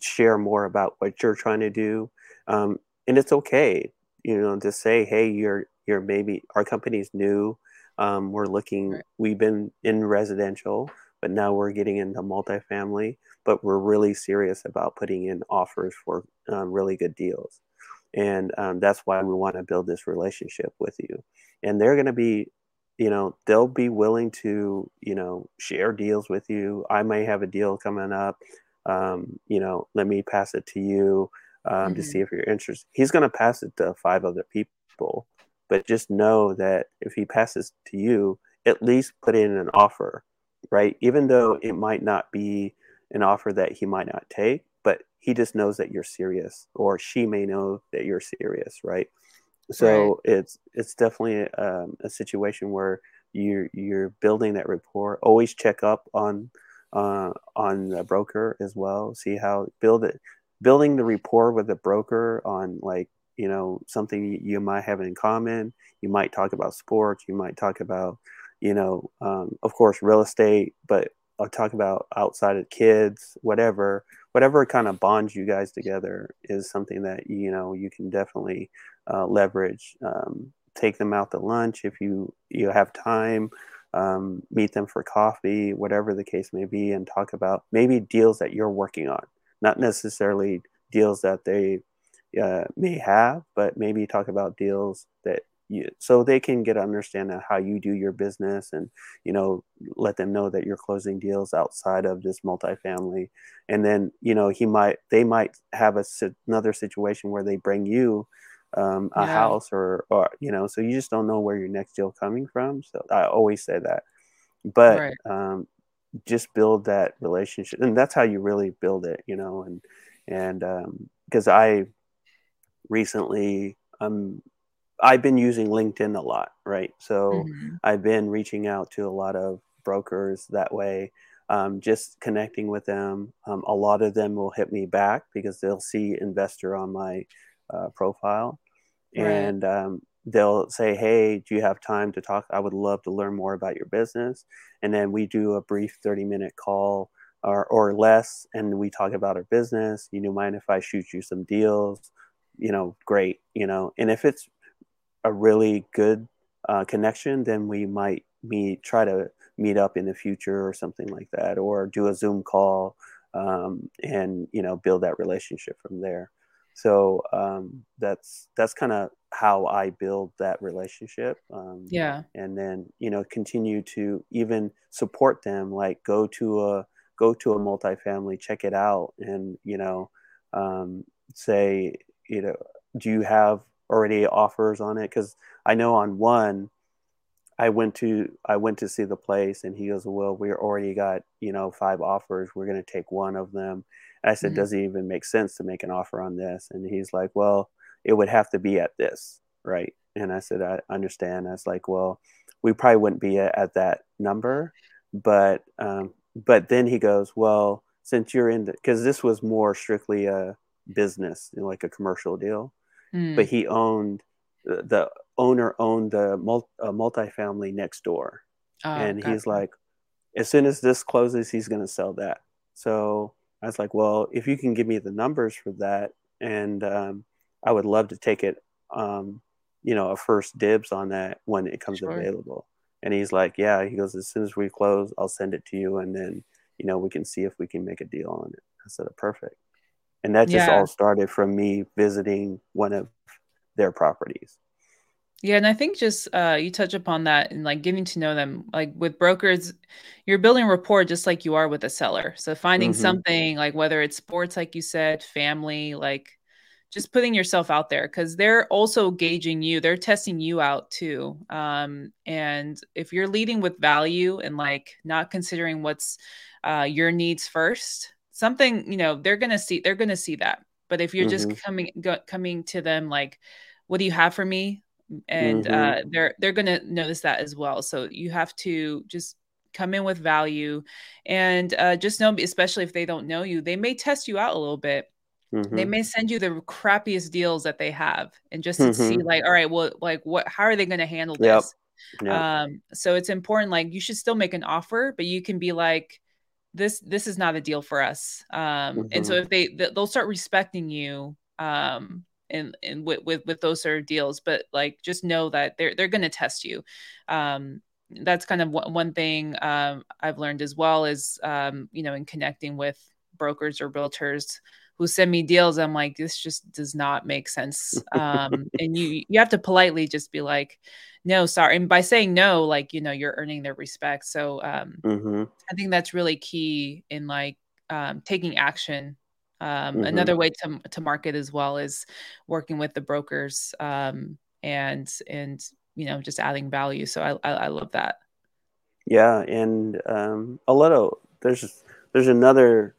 share more about what you're trying to do, And it's okay, you know, to say, hey, you're maybe our company's new. We're looking, right. We've been in residential, but now we're getting into multifamily, but we're really serious about putting in offers for really good deals. And that's why we want to build this relationship with you. And they're going to be, you know, they'll be willing to, you know, share deals with you. I may have a deal coming up. You know, let me pass it to you to see if you're interested. He's going to pass it to 5 other people, but just know that if he passes to you, at least put in an offer, right? Even though it might not be an offer that he might not take, but he just knows that you're serious, or she may know that you're serious, right? So right. It's definitely a situation where you're building that rapport. Always check up on the broker as well. See how building the rapport with the broker on, like, you know, something you might have in common. You might talk about sports. You might talk about, you know, of course, real estate, but I'll talk about outside of kids, whatever kind of bonds you guys together is something that, you know, you can definitely leverage. Take them out to lunch if you have time. Meet them for coffee, whatever the case may be, and talk about maybe deals that you're working on, not necessarily deals that they may have, but maybe talk about deals that you, so they can get an understanding of how you do your business, and, you know, let them know that you're closing deals outside of this multifamily. And then, you know, they might have another situation where they bring you a house or, you know, so you just don't know where your next deal coming from. So I always say that, but, right. Just build that relationship, and that's how you really build it, you know, and because I recently, I've been using LinkedIn a lot, right? So I've been reaching out to a lot of brokers that way, just connecting with them. A lot of them will hit me back because they'll see investor on my profile, right. And they'll say, hey, do you have time to talk? I would love to learn more about your business. And then we do a brief 30-minute call or less, and we talk about our business. You mind if I shoot you some deals? You know, great, you know. And if it's a really good connection, then we might try to meet up in the future or something like that, or do a Zoom call, and, you know, build that relationship from there. So that's kind of how I build that relationship. And then, you know, continue to even support them, like go to a multifamily, check it out, and, you know, say, you know, do you have already offers on it? Because I know on one, I went to see the place, and he goes, well, we already got, you know, 5 offers. We're going to take one of them. And I said, does it even make sense to make an offer on this? And he's like, well, it would have to be at this, right? And I said, I understand. I was like, well, we probably wouldn't be at that number, but then he goes, well, since you're in, because this was more strictly a business, you know, like a commercial deal. But he owned, the owner owned the multifamily next door. And he's like, as soon as this closes, he's going to sell that. So I was like, well, if you can give me the numbers for that, and I would love to take it, you know, a first dibs on that when it comes available. And he's like, yeah, he goes, as soon as we close, I'll send it to you. And then, you know, we can see if we can make a deal on it. I said, perfect. And that just all started from me visiting one of their properties. Yeah. And I think just you touch upon that, and like getting to know them, like with brokers, you're building rapport just like you are with a seller. So finding something, like whether it's sports, like you said, family, like just putting yourself out there, because they're also gauging you. They're testing you out too. And if you're leading with value and like not considering what's your needs first, something, you know, they're going to see that. But if you're just coming to them, like, what do you have for me? And they're going to notice that as well. So you have to just come in with value, and just know, especially if they don't know you, they may test you out a little bit. They may send you the crappiest deals that they have, and just to see, like, all right, well, like how are they going to handle this? Yep. So it's important, like you should still make an offer, but you can be like, this is not a deal for us. And so if they'll start respecting you, and with those sort of deals. But like, just know that they're going to test you. That's kind of one thing I've learned as well is, in connecting with brokers or realtors who send me deals, I'm like, this just does not make sense. And you have to politely just be like, no, sorry. And by saying no, like, you're earning their respect. So I think that's really key in like taking action. Another way to market as well is working with the brokers and just adding value. So I love that. Yeah. And there's another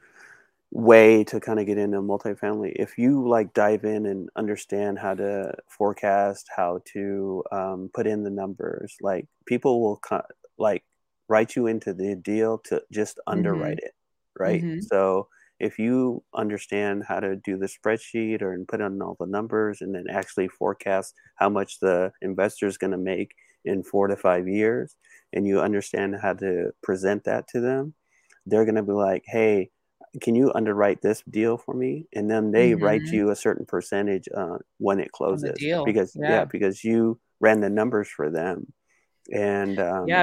way to kind of get into multifamily. If you like dive in and understand how to forecast, how to put in the numbers, like people will write you into the deal to just underwrite it. Right. So if you understand how to do the spreadsheet and put in all the numbers and then actually forecast how much the investor is going to make in 4 to 5 years, and you understand how to present that to them, they're going to be like, hey, can you underwrite this deal for me? And then they write you a certain percentage when it closes because you ran the numbers for them. And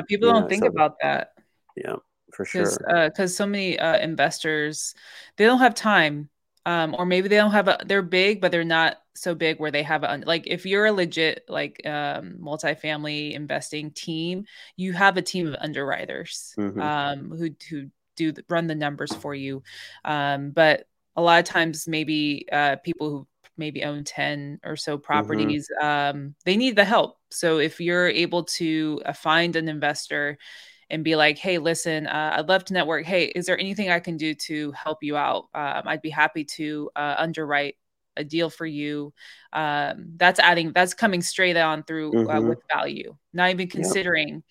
people don't think about that. Yeah. For sure. Because so many investors, they don't have time, or maybe they don't have they're big, but they're not so big where they have like, if you're a legit multifamily investing team, you have a team of underwriters who run the numbers for you. But a lot of times maybe people who maybe own 10 or so properties, they need the help. So if you're able to find an investor and be like, hey, listen, I'd love to network. Hey, is there anything I can do to help you out? I'd be happy to underwrite a deal for you. That's coming straight on through with value, not even considering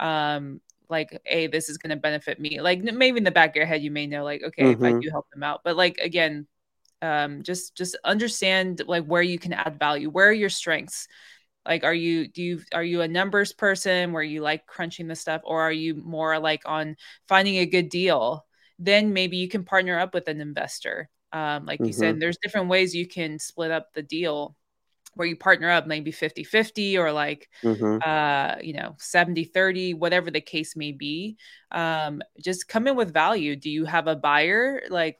hey, this is going to benefit me. Like maybe in the back of your head, you may know like, okay, if I do help them out, but like, again, just understand like where you can add value, where are your strengths? Like, are you a numbers person where you like crunching the stuff, or are you more like on finding a good deal? Then maybe you can partner up with an investor. Like you said, there's different ways you can split up the deal where you partner up, maybe 50-50 or like, 70-30, whatever the case may be. Just come in with value. Do you have a buyer? Like,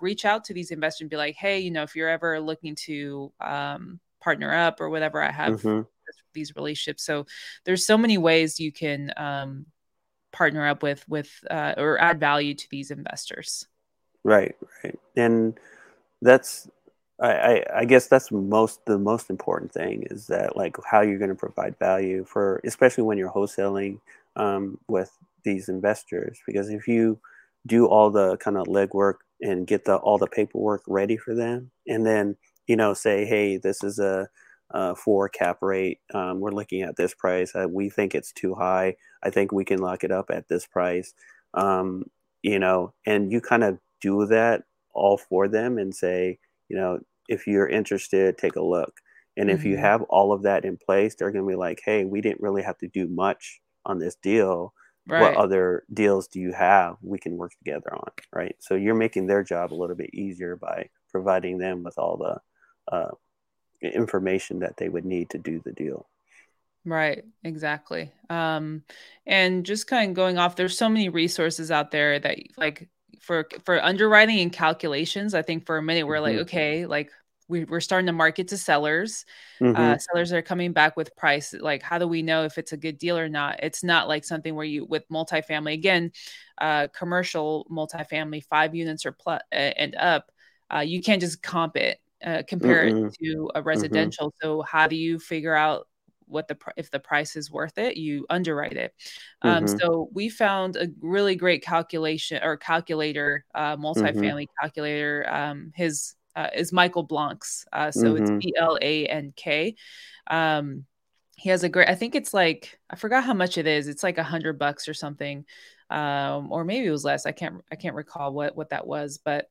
reach out to these investors and be like, hey, if you're ever looking to, partner up or whatever, I have these relationships. So there's so many ways you can partner up with or add value to these investors. Right. And that's, I guess that's the most important thing is that like how you're going to provide value for, especially when you're wholesaling with these investors, because if you do all the kind of legwork and get all the paperwork ready for them, and then say, hey, this is a 4 cap rate. We're looking at this price. We think it's too high. I think we can lock it up at this price. And you kind of do that all for them and say, if you're interested, take a look. And if you have all of that in place, they're going to be like, hey, we didn't really have to do much on this deal. Right. What other deals do you have we can work together on? Right. So you're making their job a little bit easier by providing them with all the information that they would need to do the deal. Right. Exactly. And just kind of going off, there's so many resources out there that like for underwriting and calculations, I think for a minute we're like, okay, like we're starting to market to sellers. Sellers are coming back with price. Like, how do we know if it's a good deal or not? It's not like something where you with multifamily, again, commercial multifamily, 5 units or plus and up, you can't just compare it to a residential. So how do you figure out what if the price is worth it? You underwrite it. So we found a really great calculator, multifamily calculator. His is Michael Blank's. So it's BLANK. He has a great, I think it's like, I forgot how much it is. It's like $100 or something. Or maybe it was less. I can't recall what that was, but,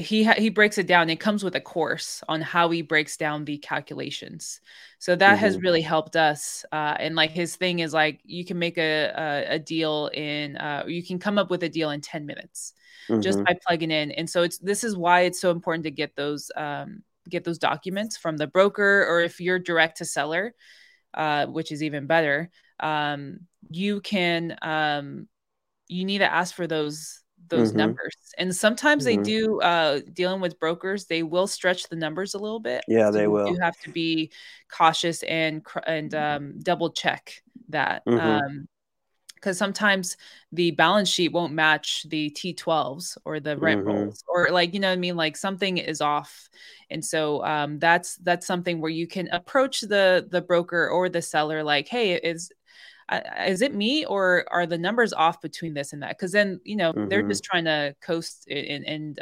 he breaks it down. It comes with a course on how he breaks down the calculations. So that has really helped us. And like his thing is like, you can make a deal in, you can come up with a deal in 10 minutes just by plugging in. And so this is why it's so important to get those, get those documents from the broker, or if you're direct to seller, which is even better, you can, you need to ask for those numbers. And sometimes they do, dealing with brokers, they will stretch the numbers a little bit. Yeah, so they will. You have to be cautious and double check that. Because sometimes the balance sheet won't match the T12s or the rent rolls, or like, you know what I mean? Like something is off. And so that's something where you can approach the broker or the seller like, hey, is it me, or are the numbers off between this and that? Because then, you know, they're just trying to coast and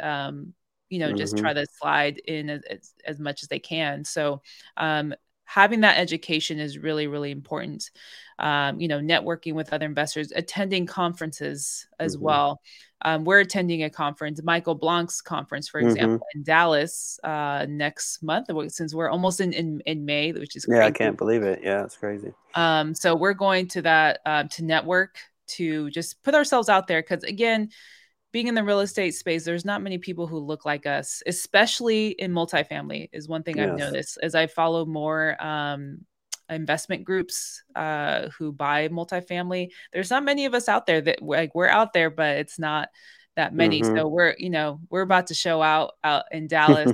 just try to slide in as much as they can. So having that education is really, really important. Networking with other investors, attending conferences as well. We're attending a conference, Michael Blank's conference, for example, in Dallas next month, since we're almost in May, which is crazy. Yeah, I can't believe it. Yeah, it's crazy. So we're going to that to network, to just put ourselves out there. Because again, being in the real estate space, there's not many people who look like us, especially in multifamily, is one thing I've noticed as I follow more investment groups who buy multifamily. There's not many of us out there that we're out there, but it's not that many. So we're about to show out in Dallas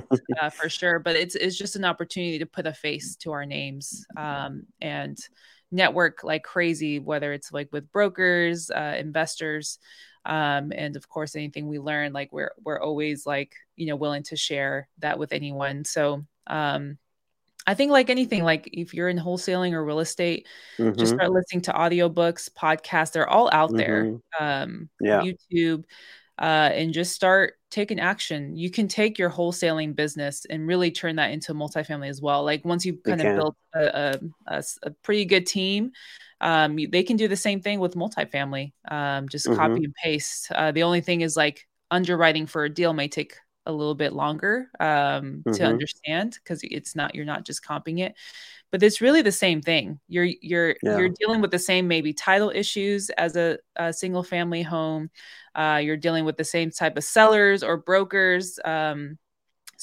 for sure. But it's just an opportunity to put a face to our names and network like crazy, whether it's like with brokers, investors, and of course, anything we learn, like we're always like, you know, willing to share that with anyone. So, I think like anything, like if you're in wholesaling or real estate, just start listening to audiobooks, podcasts, they're all out there, YouTube, and just start taking action. You can take your wholesaling business and really turn that into multifamily as well. Like once you've kind of built a pretty good team, they can do the same thing with multifamily. Just copy and paste. The only thing is like underwriting for a deal may take a little bit longer to understand, because you're not just copying it, but it's really the same thing. You're dealing with the same maybe title issues as a single family home. You're dealing with the same type of sellers or brokers. So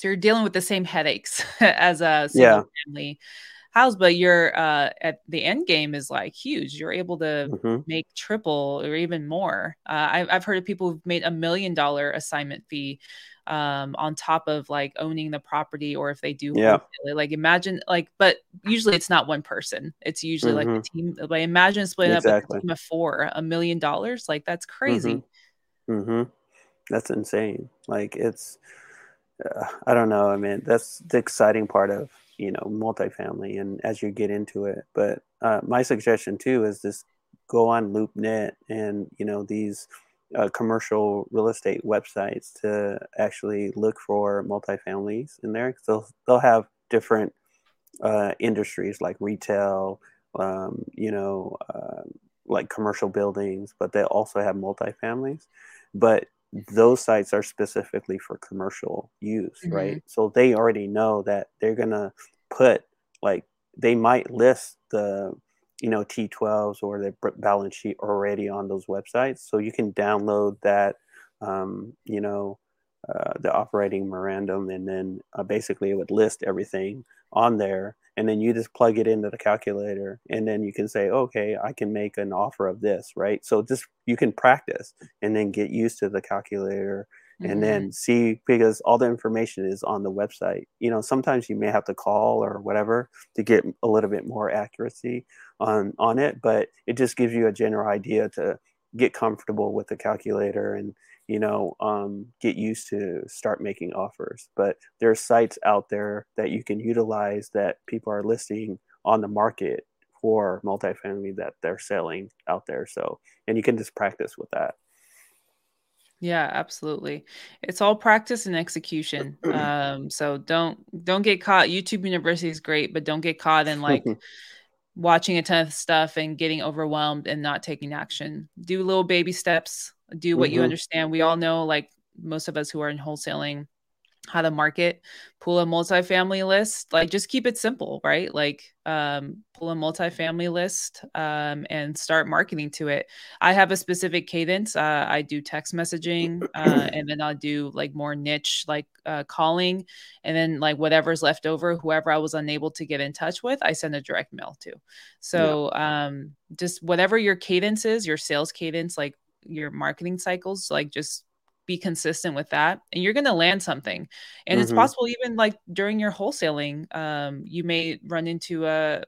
you're dealing with the same headaches as a single family house, but you're at the end game is like huge. You're able to make triple or even more. I've heard of people who've made $1 million assignment fee on top of like owning the property, or if they do like imagine like, but usually it's not one person. It's usually like a team. Like imagine splitting up a team of four, $1 million. Like that's crazy. That's insane. Like it's, I don't know. I mean, that's the exciting part of, you know, multifamily and as you get into it. But my suggestion too is just go on LoopNet and, you know, these commercial real estate websites to actually look for multifamilies in there. So they'll have different industries like retail, like commercial buildings, but they also have multifamilies. But those sites are specifically for commercial use, right? So they already know that they're going to put, like, they might list the, you know, T12s or the balance sheet already on those websites. So you can download that, the operating memorandum, and then basically it would list everything on there. And then you just plug it into the calculator, and then you can say, okay, I can make an offer of this, right? So just, you can practice and then get used to the calculator and then see, because all the information is on the website. You know, sometimes you may have to call or whatever to get a little bit more accuracy on it, but it just gives you a general idea to get comfortable with the calculator and, you know, get used to start making offers. But there are sites out there that you can utilize that people are listing on the market for multifamily that they're selling out there. So, and you can just practice with that. Yeah, absolutely. It's all practice and execution. So don't get caught. YouTube University is great, but don't get caught in like watching a ton of stuff and getting overwhelmed and not taking action. Do little baby steps. Do what you understand. We all know, like most of us who are in wholesaling, how to market, pull a multifamily list, like just keep it simple, right? Like pull a multifamily list and start marketing to it. I have a specific cadence. I do text messaging and then I'll do like more niche, like calling, and then like whatever's left over, whoever I was unable to get in touch with, I send a direct mail to. So just whatever your cadence is, your sales cadence, like your marketing cycles, like just be consistent with that and you're going to land something. And it's possible even like during your wholesaling, you may run into an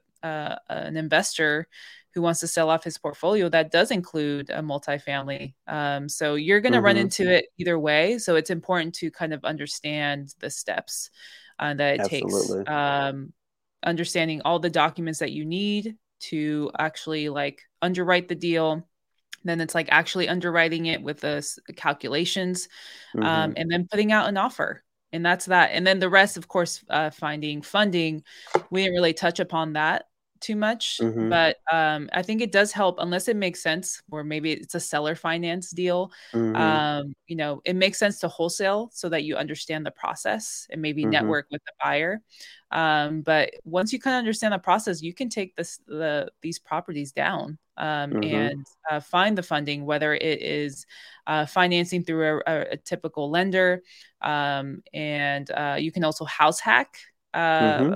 investor who wants to sell off his portfolio that does include a multifamily. So you're going to run into it either way. So it's important to kind of understand the steps that it takes, understanding all the documents that you need to actually like underwrite the deal. Then it's like actually underwriting it with the calculations and then putting out an offer. And that's that. And then the rest, of course, finding funding. We didn't really touch upon that too much, but I think it does help unless it makes sense, or maybe it's a seller finance deal. You know, it makes sense to wholesale so that you understand the process and maybe network with the buyer. But once you kind of understand the process, you can take these properties down and find the funding, whether it is financing through a typical lender. And you can also house hack a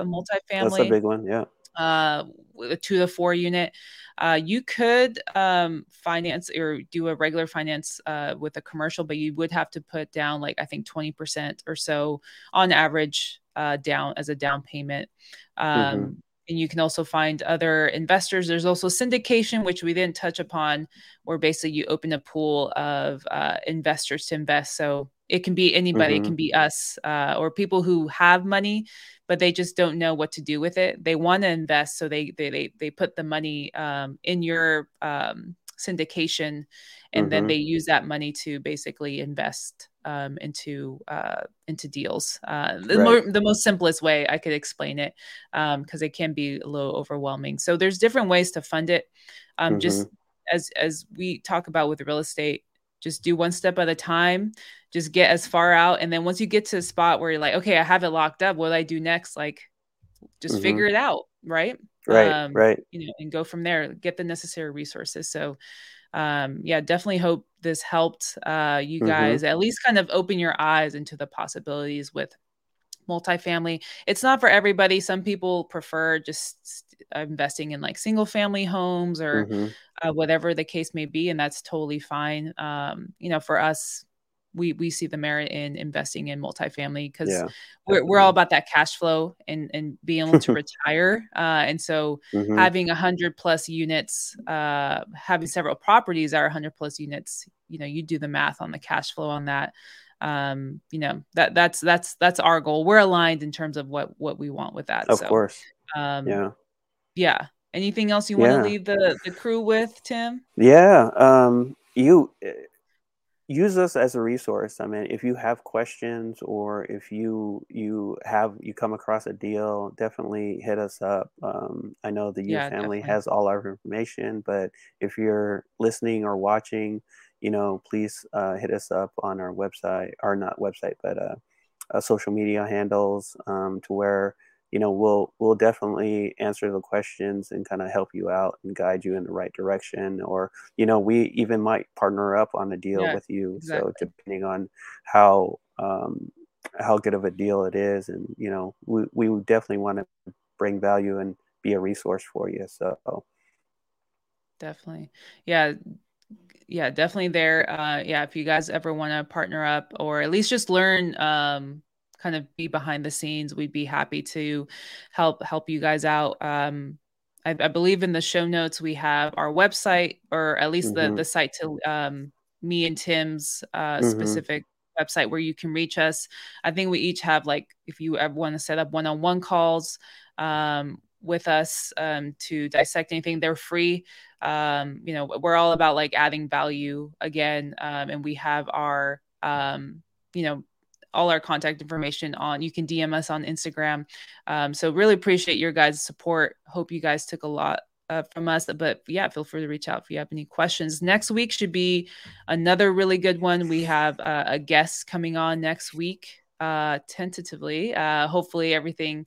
multifamily. That's a big one, yeah. 2 to 4 unit. You could finance or do a regular finance with a commercial, but you would have to put down like I think 20% or so on average down as a down payment. And you can also find other investors. There's also syndication, which we didn't touch upon, where basically you open a pool of investors to invest. So it can be anybody. It can be us or people who have money, but they just don't know what to do with it. They want to invest, so they put the money in your syndication, and then they use that money to basically invest into deals. The most simplest way I could explain it, because it can be a little overwhelming. So there's different ways to fund it. Just as we talk about with real estate, just do one step at a time, just get as far out. And then once you get to a spot where you're like, okay, I have it locked up, what do I do next? Like, just figure it out. Right. You know, and go from there, get the necessary resources. So, definitely hope this helped you guys at least kind of open your eyes into the possibilities with multifamily. It's not for everybody. Some people prefer just investing in like single family homes or whatever the case may be. And that's totally fine. You know, for us, we see the merit in investing in multifamily because we're all about that cash flow and being able to retire. And so having 100+ units, having several properties that are 100+ units, you know, you do the math on the cash flow on that. You know, that's our goal. We're aligned in terms of what we want with that. Of course. Yeah. Anything else you want to leave the crew with, Tim? Yeah. You use us as a resource. I mean, if you have questions or if you come across a deal, definitely hit us up. I know the U family has all our information, but if you're listening or watching, you know, please hit us up on our website, or not website, but social media handles, to where, you know, we'll definitely answer the questions and kind of help you out and guide you in the right direction. Or, you know, we even might partner up on a deal with you. Exactly. So depending on how good of a deal it is, and, you know, we would definitely want to bring value and be a resource for you. So definitely. Yeah, definitely there. If you guys ever want to partner up or at least just learn, kind of be behind the scenes, we'd be happy to help you guys out. I believe in the show notes, we have our website, or at least the site to me and Tim's specific website where you can reach us. I think we each have, like, if you ever want to set up one-on-one calls with us to dissect anything, they're free. You know, we're all about like adding value again. And we have our, you know, all our contact information on, you can DM us on Instagram. So really appreciate your guys' support. Hope you guys took a lot from us, but feel free to reach out if you have any questions. Next week should be another really good one. We have a guest coming on next week. tentatively. Hopefully everything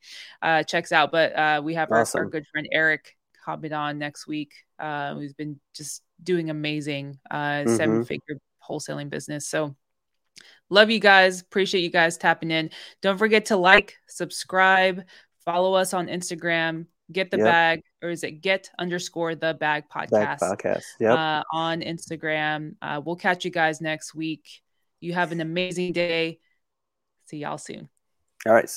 checks out. But we have our good friend Eric coming on next week, who's been just doing amazing seven-figure wholesaling business. So love you guys. Appreciate you guys tapping in. Don't forget to like, subscribe, follow us on Instagram. Get the bag, or is it get_the bag podcast? On Instagram. We'll catch you guys next week. You have an amazing day. See y'all soon. All right.